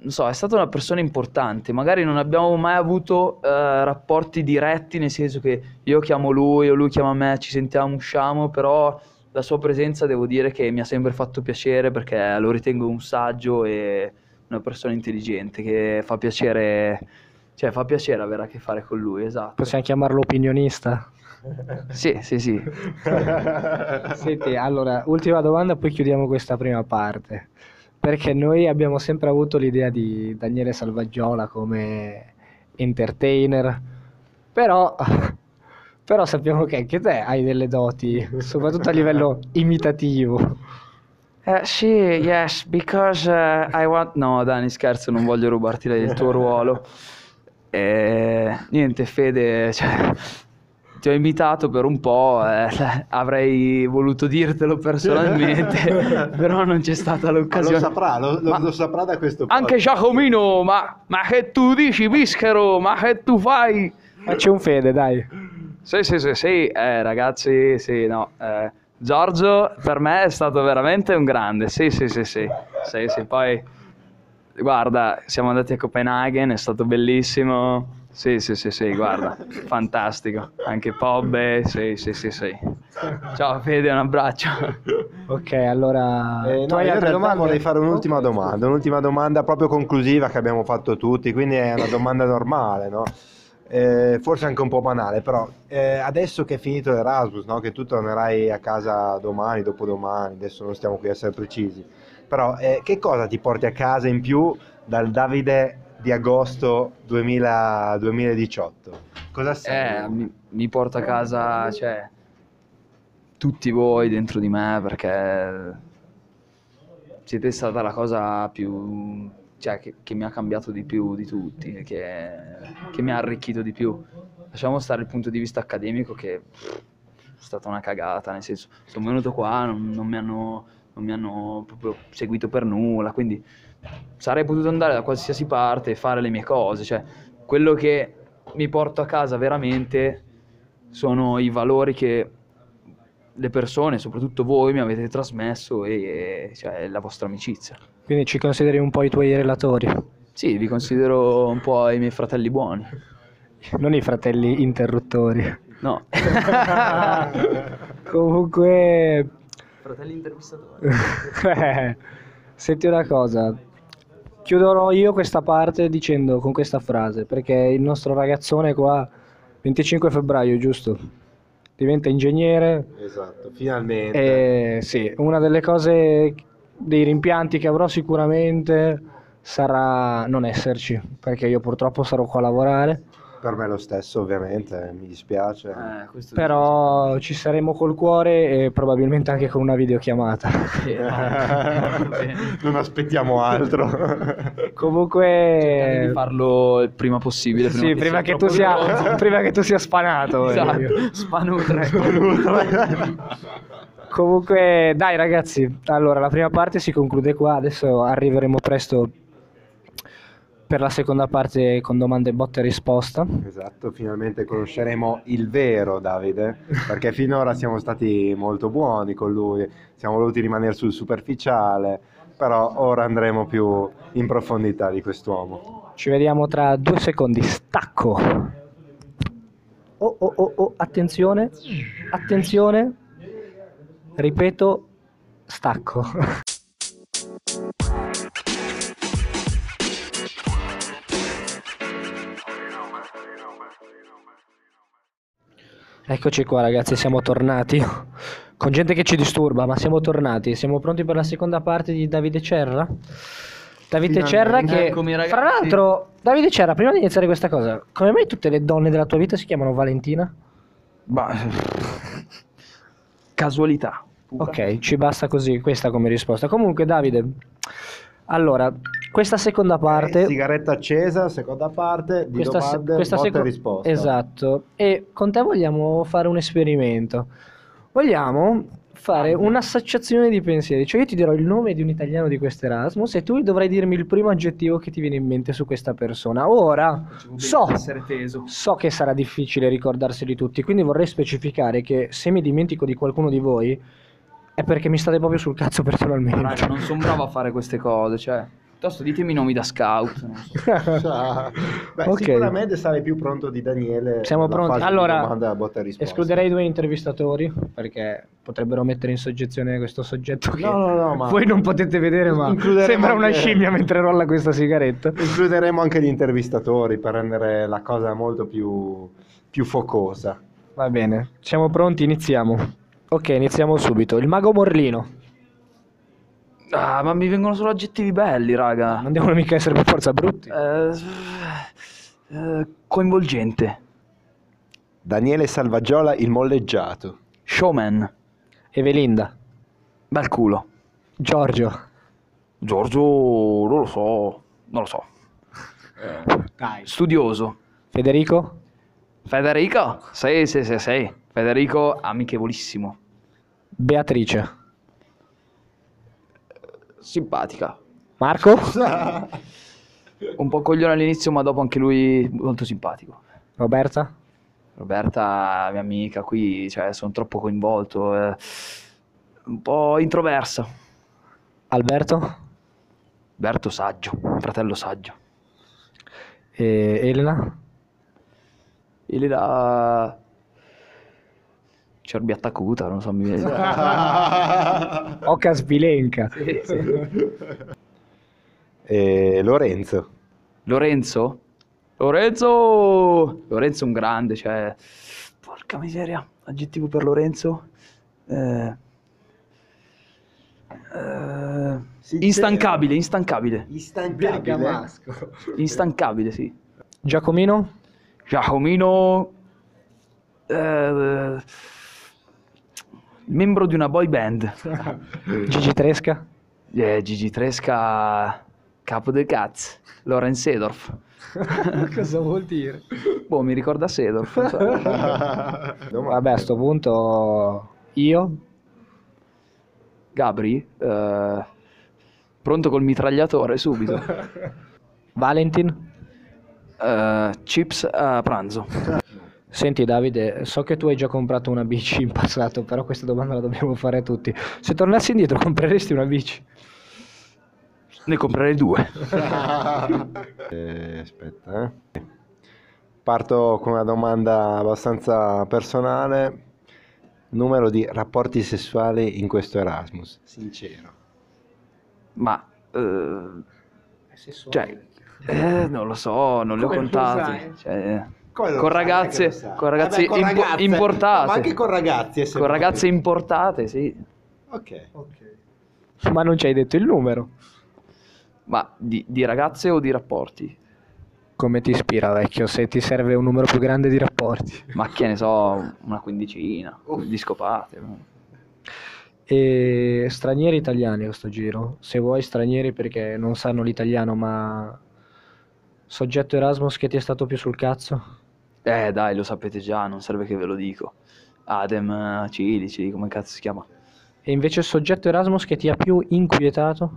Non so, è stata una persona importante, magari non abbiamo mai avuto rapporti diretti, nel senso che io chiamo lui o lui chiama me, ci sentiamo, usciamo, però la sua presenza devo dire che mi ha sempre fatto piacere perché lo ritengo un saggio e una persona intelligente che fa piacere, cioè fa piacere avere a che fare con lui, esatto. Possiamo chiamarlo opinionista? Sì. Senti, allora, ultima domanda, poi chiudiamo questa prima parte. Perché noi abbiamo sempre avuto l'idea di Daniele Salvaggiola come entertainer, però sappiamo che anche te hai delle doti, soprattutto a livello imitativo. Sì, yes, because I want... No, Dani, scherzo, non voglio rubarti il tuo ruolo. Niente, Fede, cioè, ti ho invitato per un po', avrei voluto dirtelo personalmente, però non c'è stata l'occasione. Lo saprà da questo punto. Anche Giacomino, ma che tu dici, Pischero, ma che tu fai? Facci un Fede, dai. Sì, ragazzi, sì, no. Giorgio per me è stato veramente un grande, sì, poi guarda, siamo andati a Copenaghen, è stato bellissimo. Sì, guarda, fantastico, anche Pobbe, sì. Ciao Fede, un abbraccio. Ok, allora... no, io in realtà vorrei fare un'ultima domanda proprio conclusiva che abbiamo fatto tutti, quindi è una domanda normale, no? Forse anche un po' banale, però adesso che è finito l'Erasmus, no? Che tu tornerai a casa domani, dopodomani, adesso non stiamo qui a essere precisi, però che cosa ti porti a casa in più dal Davide di agosto 2018? Cosa sei? Mi porto a casa, cioè, tutti voi dentro di me, perché siete stata la cosa più, cioè, che mi ha cambiato di più di tutti, che mi ha arricchito di più. Lasciamo stare il punto di vista accademico, che è stata una cagata, nel senso, sono venuto qua, non mi hanno proprio seguito per nulla, quindi sarei potuto andare da qualsiasi parte e fare le mie cose. Cioè, quello che mi porto a casa veramente sono i valori che le persone, soprattutto voi, mi avete trasmesso, e cioè la vostra amicizia. Quindi ci consideri un po' i tuoi relatori? Sì, vi considero un po' i miei fratelli buoni. Non i fratelli interruttori. No. Comunque... fratelli intervistatori. Senti una cosa, chiuderò io questa parte dicendo con questa frase, perché il nostro ragazzone qua, 25 febbraio, giusto? Diventa ingegnere. Esatto, finalmente. E, sì, una delle cose, dei rimpianti che avrò sicuramente sarà non esserci, perché io purtroppo sarò qua a lavorare. Per me lo stesso, ovviamente, mi dispiace. Però ci saremo col cuore e probabilmente anche con una videochiamata. Non aspettiamo altro. Comunque... di farlo il prima possibile. Prima sì, che prima, prima che tu sia spanato. Esatto, spanutre. Comunque, dai ragazzi, allora la prima parte si conclude qua, adesso arriveremo presto per la seconda parte con domande, botta e risposta. Esatto, finalmente conosceremo il vero Davide, perché finora siamo stati molto buoni con lui, siamo voluti rimanere sul superficiale, però ora andremo più in profondità di quest'uomo. Ci vediamo tra 2 secondi, stacco! Oh, attenzione, attenzione, ripeto, stacco. Eccoci qua ragazzi, siamo tornati, con gente che ci disturba, ma siamo tornati, siamo pronti per la seconda parte di Davide Cerra. Davide Cerra che, fra l'altro, Davide Cerra, prima di iniziare questa cosa, come mai tutte le donne della tua vita si chiamano Valentina? Bah, casualità. Pura. Ok, ci basta così, questa come risposta. Comunque Davide, allora, questa seconda parte... sigaretta accesa, seconda parte di domande, botta e risposta. Esatto, e con te vogliamo fare un esperimento. Vogliamo fare un'associazione di pensieri, cioè io ti dirò il nome di un italiano di questo Erasmus e tu dovrai dirmi il primo aggettivo che ti viene in mente su questa persona. Ora, so che sarà difficile ricordarsi di tutti, quindi vorrei specificare che se mi dimentico di qualcuno di voi è perché mi state proprio sul cazzo personalmente. Raga, non sono bravo a fare queste cose, cioè... piuttosto ditemi nomi da scout. Beh, okay. Sicuramente sarei più pronto di Daniele. Siamo pronti. Allora, escluderei 2 intervistatori perché potrebbero mettere in soggezione questo soggetto che ma voi non potete vedere, ma sembra una scimmia mentre rolla questa sigaretta. Includeremo anche gli intervistatori per rendere la cosa molto più focosa. Va bene, siamo pronti, iniziamo. Ok, iniziamo subito. Il mago Morlino. Ah, ma mi vengono solo aggettivi belli, raga. Non devono mica essere per forza brutti. Coinvolgente. Daniele Salvaggiola, il molleggiato. Showman. Evelinda. Bel culo. Giorgio. Giorgio, non lo so. Non lo so. Dai. Studioso. Federico. Federico? Sì. Federico, amichevolissimo. Beatrice. Simpatica. Marco? Un po' coglione all'inizio, ma dopo anche lui molto simpatico. Roberta? Roberta, mia amica, qui cioè, sono troppo coinvolto. Un po' introversa. Alberto? Alberto saggio, fratello saggio. E Elena? Elena... cerbiatta cuta, non so, mi vede. Oca sbilenca. Sì. E Lorenzo. Lorenzo un grande, cioè... porca miseria, aggettivo per Lorenzo. Instancabile, sì. Giacomino... membro di una boy band. Gigi Tresca? Gigi Tresca, capo del cazzo, Lorenz Seedorf. Cosa vuol dire? Boh, mi ricorda Seedorf. Vabbè, a sto punto io, Gabri, pronto col mitragliatore subito. Valentin, chips a pranzo. Senti Davide, so che tu hai già comprato una bici in passato, però questa domanda la dobbiamo fare a tutti. Se tornassi indietro compreresti una bici? Ne comprerei due. Aspetta, eh. Parto con una domanda abbastanza personale. Numero di rapporti sessuali in questo Erasmus? Sincero. Ma... è sessuale? Cioè, non lo so, non come li ho contati. Con ragazze, con ragazze importate. Ma anche con ragazze. Con ragazze importate, sì. Ok. Ma non ci hai detto il numero. Ma di ragazze o di rapporti? Come ti ispira, vecchio? Se ti serve un numero più grande di rapporti. Ma che ne so, una quindicina, di scopate. E stranieri italiani a sto giro? Se vuoi stranieri perché non sanno l'italiano, ma... Soggetto Erasmus che ti è stato più sul cazzo? Dai, lo sapete già, non serve che ve lo dico. Adem Cilici, come cazzo si chiama? E invece il soggetto Erasmus che ti ha più inquietato?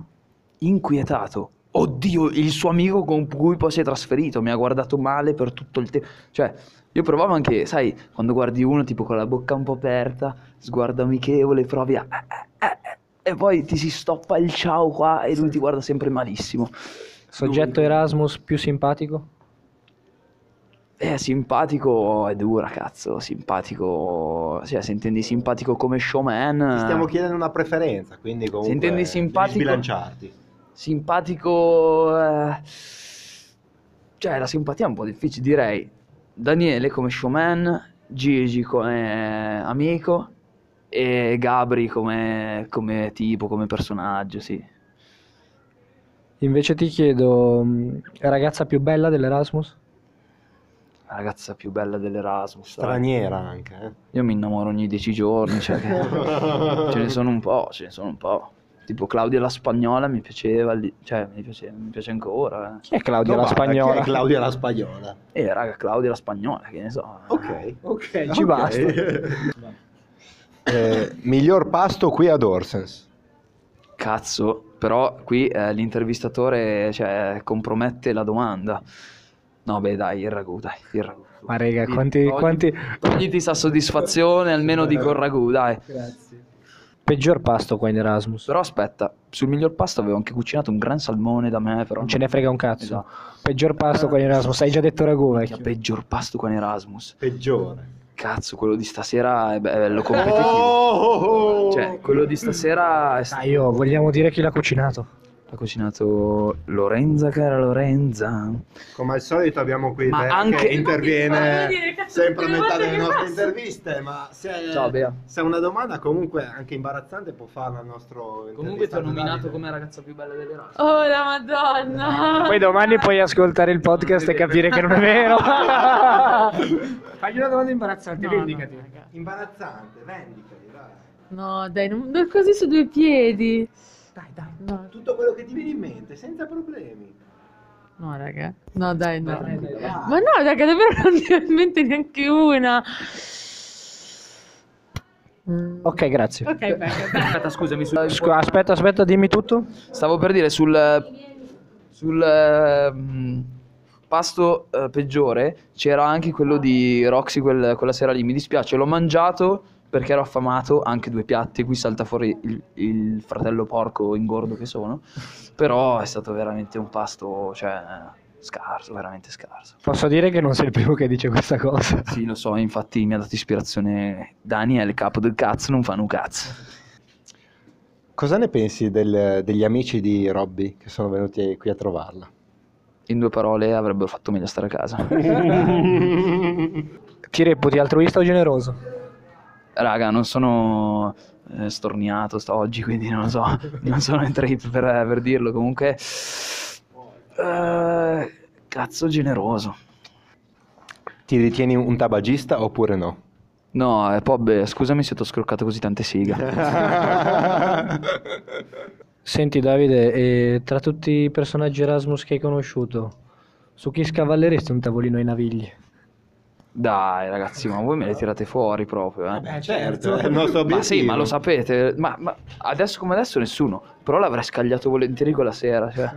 Inquietato? Oddio, il suo amico con cui poi si è trasferito, mi ha guardato male per tutto il tempo. Cioè, io provavo anche, sai, quando guardi uno tipo con la bocca un po' aperta, sguardo amichevole, provi a... e poi ti si stoppa il ciao qua e lui ti guarda sempre malissimo. Soggetto Erasmus più simpatico? Simpatico è dura, cazzo. Simpatico, cioè, se intendi simpatico come showman... Ti stiamo chiedendo una preferenza, quindi comunque se intendi simpatico, devi sbilanciarti. Simpatico... Cioè, la simpatia è un po' difficile, direi. Daniele come showman, Gigi come amico e Gabri come tipo, come personaggio, sì. Invece ti chiedo, ragazza più bella dell'Erasmus? Ragazza più bella dell'Erasmus? Straniera anche, eh? Io mi innamoro ogni 10 giorni, cioè ce ne sono un po', Tipo Claudia la Spagnola mi piaceva, cioè mi piace ancora. Chi è Claudia la Spagnola? Chi è Claudia la Spagnola? Raga, Claudia la Spagnola, che ne so. Ok, ci basta. Miglior pasto qui ad Horsens? Cazzo... Però qui l'intervistatore, cioè, compromette la domanda. No, beh, dai, il ragù. Ma raga, quanti... Togliti sa soddisfazione, almeno dico il ragù, dai. Grazie. Peggior pasto qua in Erasmus. Però aspetta, sul miglior pasto avevo anche cucinato un gran salmone da me, però... Non ce ne frega un cazzo. Esatto. Peggior pasto qua in Erasmus, hai già detto ragù, vecchio. Peggior pasto qua in Erasmus. Peggiore. Cazzo, quello di stasera è bello competitivo. Cioè, quello di stasera è stato... Io vogliamo dire chi l'ha cucinato. L'ha cucinato Lorenza, cara Lorenza. Come al solito abbiamo qui Bea anche... che interviene sempre a metà delle nostre interviste. Ma se ha una domanda comunque anche imbarazzante può farla al nostro intervistato. Comunque ti ho nominato come ragazza più bella dell'Erasmus. Oh la madonna. Poi domani puoi ascoltare il podcast e capire che non è vero. Fagli una domanda imbarazzante, vendicati. No, imbarazzante, vendicati, dai. No, dai, non così su due piedi. Dai, no. Tutto quello che ti viene in mente, senza problemi. No, raga. No, dai, no. Dai. Ma no, raga, davvero non ti viene in mente neanche una. Ok, grazie. Ok, beh. Aspetta, scusami. Aspetta, dimmi tutto. Stavo per dire sul pasto peggiore c'era anche quello di Roxy quella sera lì. Mi dispiace, l'ho mangiato perché ero affamato, anche 2 piatti, qui salta fuori il fratello porco ingordo che sono, però è stato veramente un pasto, cioè, scarso, veramente scarso. Posso dire che non sei il primo che dice questa cosa? Sì, lo so, infatti mi ha dato ispirazione Daniel, capo del cazzo, non fanno un cazzo. Cosa ne pensi degli amici di Robby che sono venuti qui a trovarla? In 2 parole avrebbero fatto meglio stare a casa. Ti reputi altruista o generoso? Raga, non sono storniato oggi, quindi non lo so, non sono in trip per dirlo. Comunque, cazzo, generoso. Ti ritieni un tabagista oppure no? No, Pobbe, scusami se ti ho scroccato così tante siga. Senti Davide, tra tutti i personaggi Erasmus che hai conosciuto, su chi scavalleresti un tavolino ai Navigli? Dai ragazzi, ma voi me le tirate fuori proprio, eh? Beh, certo, è il nostro obiettivo. Ma sì, ma lo sapete, ma adesso come adesso nessuno, però l'avrei scagliato volentieri quella sera, cioè.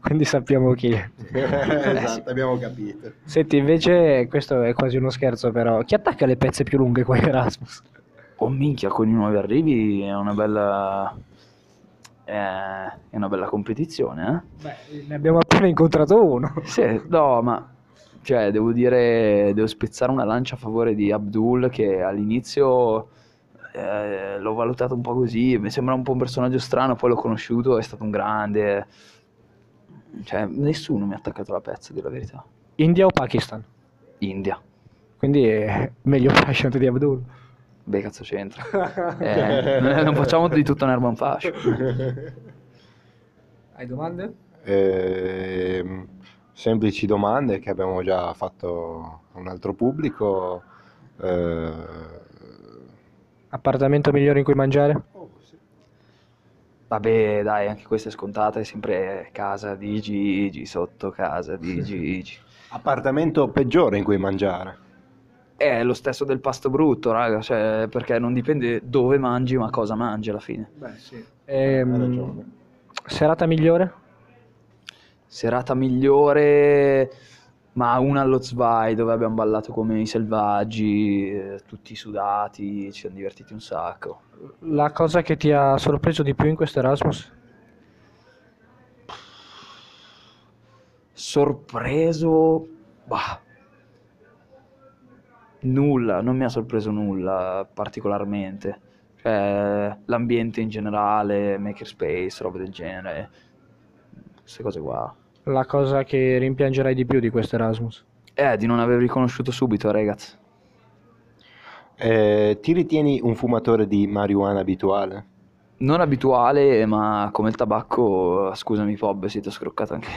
Quindi sappiamo chi è. Esatto, sì. Abbiamo capito. Senti, invece, questo è quasi uno scherzo però, chi attacca le pezze più lunghe qua in Erasmus? Oh minchia, con i nuovi arrivi è una bella competizione, eh? Beh, ne abbiamo appena incontrato uno. Sì, no, ma... Cioè, devo dire, devo spezzare una lancia a favore di Abdul, che all'inizio l'ho valutato un po' così, mi sembra un po' un personaggio strano, poi l'ho conosciuto, è stato un grande. Cioè, nessuno mi ha attaccato la pezza, dire la verità. India o Pakistan? India. Quindi è meglio fashion di Abdul? Beh, cazzo c'entra. Non facciamo di tutto un urban fashion. Hai domande? Semplici domande che abbiamo già fatto a un altro pubblico. Appartamento migliore in cui mangiare? Oh, sì. Vabbè dai, anche questa è scontata, è sempre casa di Gigi, sotto casa di Gigi. Appartamento peggiore in cui mangiare? È lo stesso del pasto brutto, raga, cioè, perché non dipende dove mangi ma cosa mangi alla fine. Beh sì, hai ragione. Serata migliore? Serata migliore, ma una allo Zwei, dove abbiamo ballato come i selvaggi, tutti sudati, ci siamo divertiti un sacco. La cosa che ti ha sorpreso di più in questo Erasmus? Sorpreso? Bah. Nulla, non mi ha sorpreso nulla particolarmente. Cioè, l'ambiente in generale, makerspace, roba del genere. Queste cose qua. La cosa che rimpiangerai di più di questo Erasmus? Di non aver riconosciuto subito, ragazzi. Ti ritieni un fumatore di marijuana abituale? Non abituale, ma come il tabacco, scusami Pob, si ti ho scroccato anche.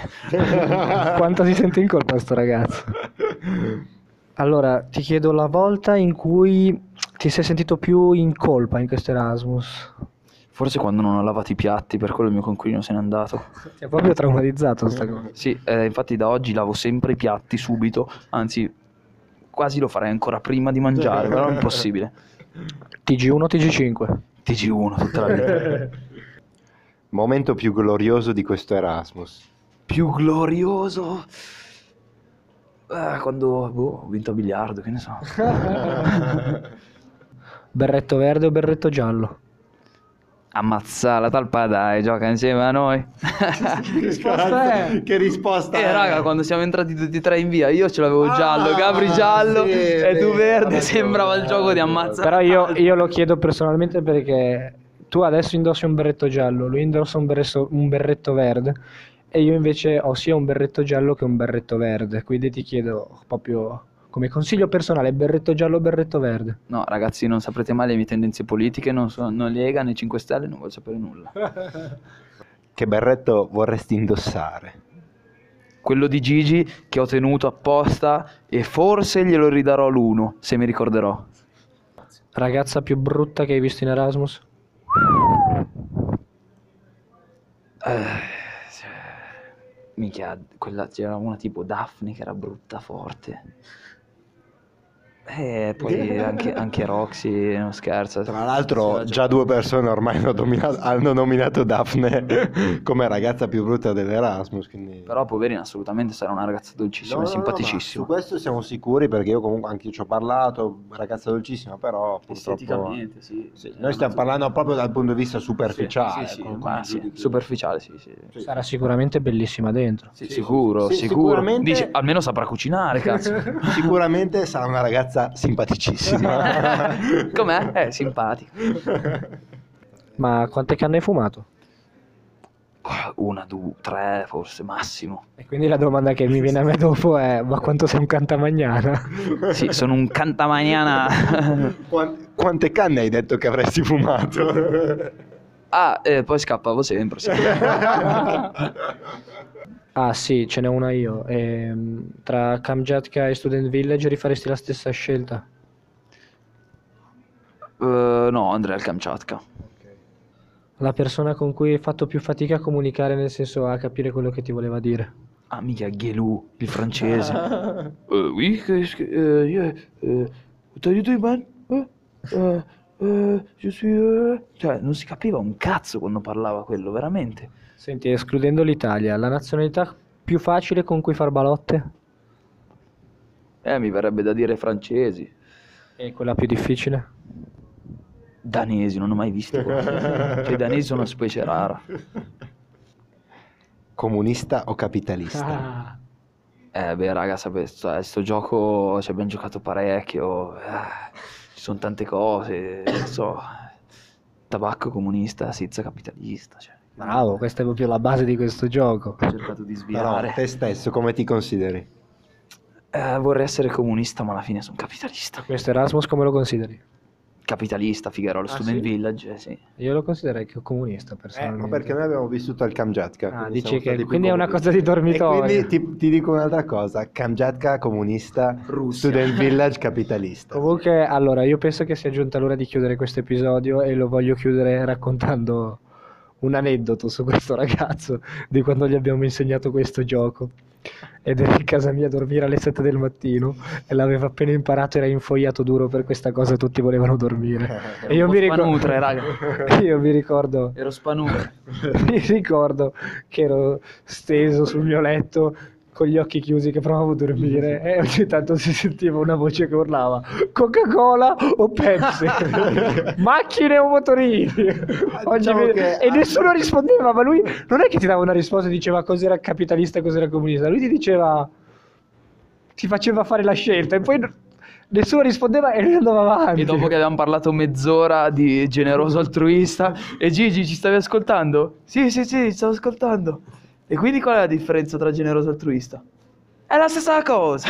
Quanto si sente in colpa sto ragazzo? Allora, ti chiedo la volta in cui ti sei sentito più in colpa in questo Erasmus. Forse quando non ho lavato i piatti, per quello il mio coinquilino se n'è andato. Ti ha proprio traumatizzato sta cosa. Sì, infatti da oggi lavo sempre i piatti subito, anzi quasi lo farei ancora prima di mangiare, però è impossibile. TG1 o TG5? TG1 tutta la vita. Momento più glorioso di questo Erasmus? Più glorioso? Quando ho vinto a biliardo, che ne so. Berretto verde o berretto giallo? Ammazza la talpa, dai, gioca insieme a noi. Che risposta è? Che risposta è? Raga, quando siamo entrati tutti e tre in via, io ce l'avevo giallo, Gabri giallo, sì, e tu verde, sembrava il gioco di ammazza. Però io lo chiedo personalmente perché tu adesso indossi un berretto giallo, lui indossa un berretto verde e io invece ho sia un berretto giallo che un berretto verde, quindi ti chiedo proprio... Come consiglio personale, berretto giallo o berretto verde? No, ragazzi, non saprete mai le mie tendenze politiche, non Lega né 5 Stelle, non voglio sapere nulla. Che berretto vorresti indossare? Quello di Gigi che ho tenuto apposta e forse glielo ridarò l'1, se mi ricorderò. Ragazza più brutta che hai visto in Erasmus? Minchia, c'era una tipo Daphne che era brutta forte. E poi anche Roxy, non scherzo. Tra l'altro già due persone ormai hanno nominato Daphne come ragazza più brutta dell'Erasmus, quindi... Però poverina, assolutamente, sarà una ragazza dolcissima, no, simpaticissima. No, su questo siamo sicuri perché io comunque anche io ci ho parlato, ragazza dolcissima, però purtroppo... Esteticamente, sì. Noi stiamo parlando proprio dal punto di vista superficiale. Sì, superficiale, sì. Sarà sicuramente bellissima dentro. Sì, sicuro. Sicuramente... Dici, almeno saprà cucinare, cazzo. Sicuramente sarà una ragazza simpaticissima. Com'è? Simpatico. Ma quante canne hai fumato? Una, due, tre forse massimo. E quindi la domanda che mi viene a me dopo è: ma quanto sei un cantamagnana? Sì, sono un cantamagnana. Quante canne hai detto che avresti fumato? Poi scappavo sempre. Ah sì, ce n'è una io. Tra Kamchatka e Student Village rifaresti la stessa scelta? No, andrei al Kamchatka. Okay. La persona con cui hai fatto più fatica a comunicare, nel senso a capire quello che ti voleva dire. Ah, mica Ghelou, il francese. Oui, what are you doing, man? Cioè, non si capiva un cazzo quando parlava quello, veramente. Senti, escludendo l'Italia, la nazionalità più facile con cui far balotte? Mi verrebbe da dire francesi. E quella più difficile? Danesi, non ho mai visto. Cioè, i danesi sono una specie rara. Comunista o capitalista? Ah. Beh, raga, sapete, sto gioco ci abbiamo giocato parecchio. Ci sono tante cose, non so. Tabacco comunista, sizza capitalista, cioè. Bravo, questa è proprio la base di questo gioco. Ho cercato di sviare. Però te stesso, come ti consideri? Vorrei essere comunista, ma alla fine sono capitalista. Questo Erasmus come lo consideri? Capitalista, Figaro, lo Student Village, sì. Io lo considererei che comunista, personalmente. Ma perché noi abbiamo vissuto al Kamchatka. Ah, dici che quindi è una cosa di dormitorio. E quindi ti dico un'altra cosa, Kamchatka comunista, Russia. Student Village capitalista. Comunque, allora, io penso che sia giunta l'ora di chiudere questo episodio e lo voglio chiudere raccontando un aneddoto su questo ragazzo di quando gli abbiamo insegnato questo gioco. Ed era in casa mia a dormire alle 7 del mattino e l'aveva appena imparato, era infogliato duro per questa cosa, tutti volevano dormire. E io mi spanutre, raga. Io mi ricordo, ero spanutre. Mi ricordo che ero steso sul mio letto con gli occhi chiusi che provavo a dormire e ogni tanto si sentiva una voce che urlava Coca-Cola o Pepsi, macchine o motorini. E nessuno rispondeva, ma lui non è che ti dava una risposta e diceva cos'era capitalista, cos'era comunista, lui ti diceva, ti faceva fare la scelta e poi nessuno rispondeva e lui andava avanti. E dopo che avevamo parlato mezz'ora di generoso altruista e Gigi, ci stavi ascoltando? Sì, stavo ascoltando. E quindi qual è la differenza tra generoso e altruista? È la stessa cosa!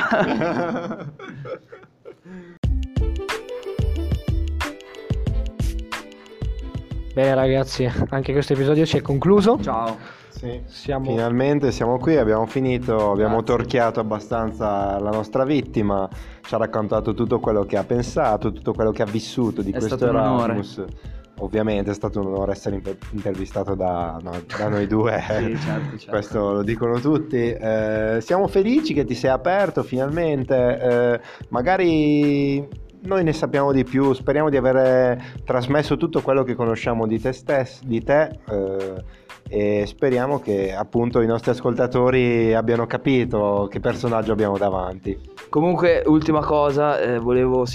Bene ragazzi, anche questo episodio si è concluso. Ciao! Sì. Finalmente siamo qui, abbiamo finito, abbiamo torchiato abbastanza la nostra vittima, ci ha raccontato tutto quello che ha pensato, tutto quello che ha vissuto di questo Erasmus. Ovviamente è stato un onore essere intervistato da noi due, sì, certo. Questo lo dicono tutti. Siamo felici che ti sei aperto finalmente, magari noi ne sappiamo di più, speriamo di aver trasmesso tutto quello che conosciamo di te stesso, di te, e speriamo che appunto i nostri ascoltatori abbiano capito che personaggio abbiamo davanti. Comunque, ultima cosa, volevo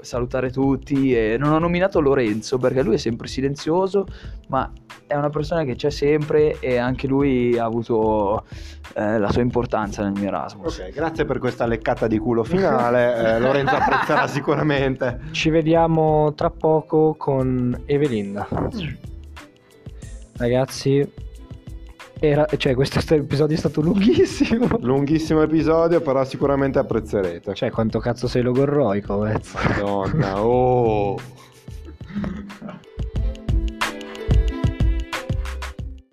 salutare tutti. Non ho nominato Lorenzo perché lui è sempre silenzioso, ma è una persona che c'è sempre e anche lui ha avuto la sua importanza nel mio Erasmus. Ok, grazie per questa leccata di culo finale, Lorenzo apprezzerà sicuramente. Ci vediamo tra poco con Evelinda. Ragazzi... cioè questo episodio è stato lunghissimo episodio, però sicuramente apprezzerete. Cioè, quanto cazzo sei logorroico, Madonna.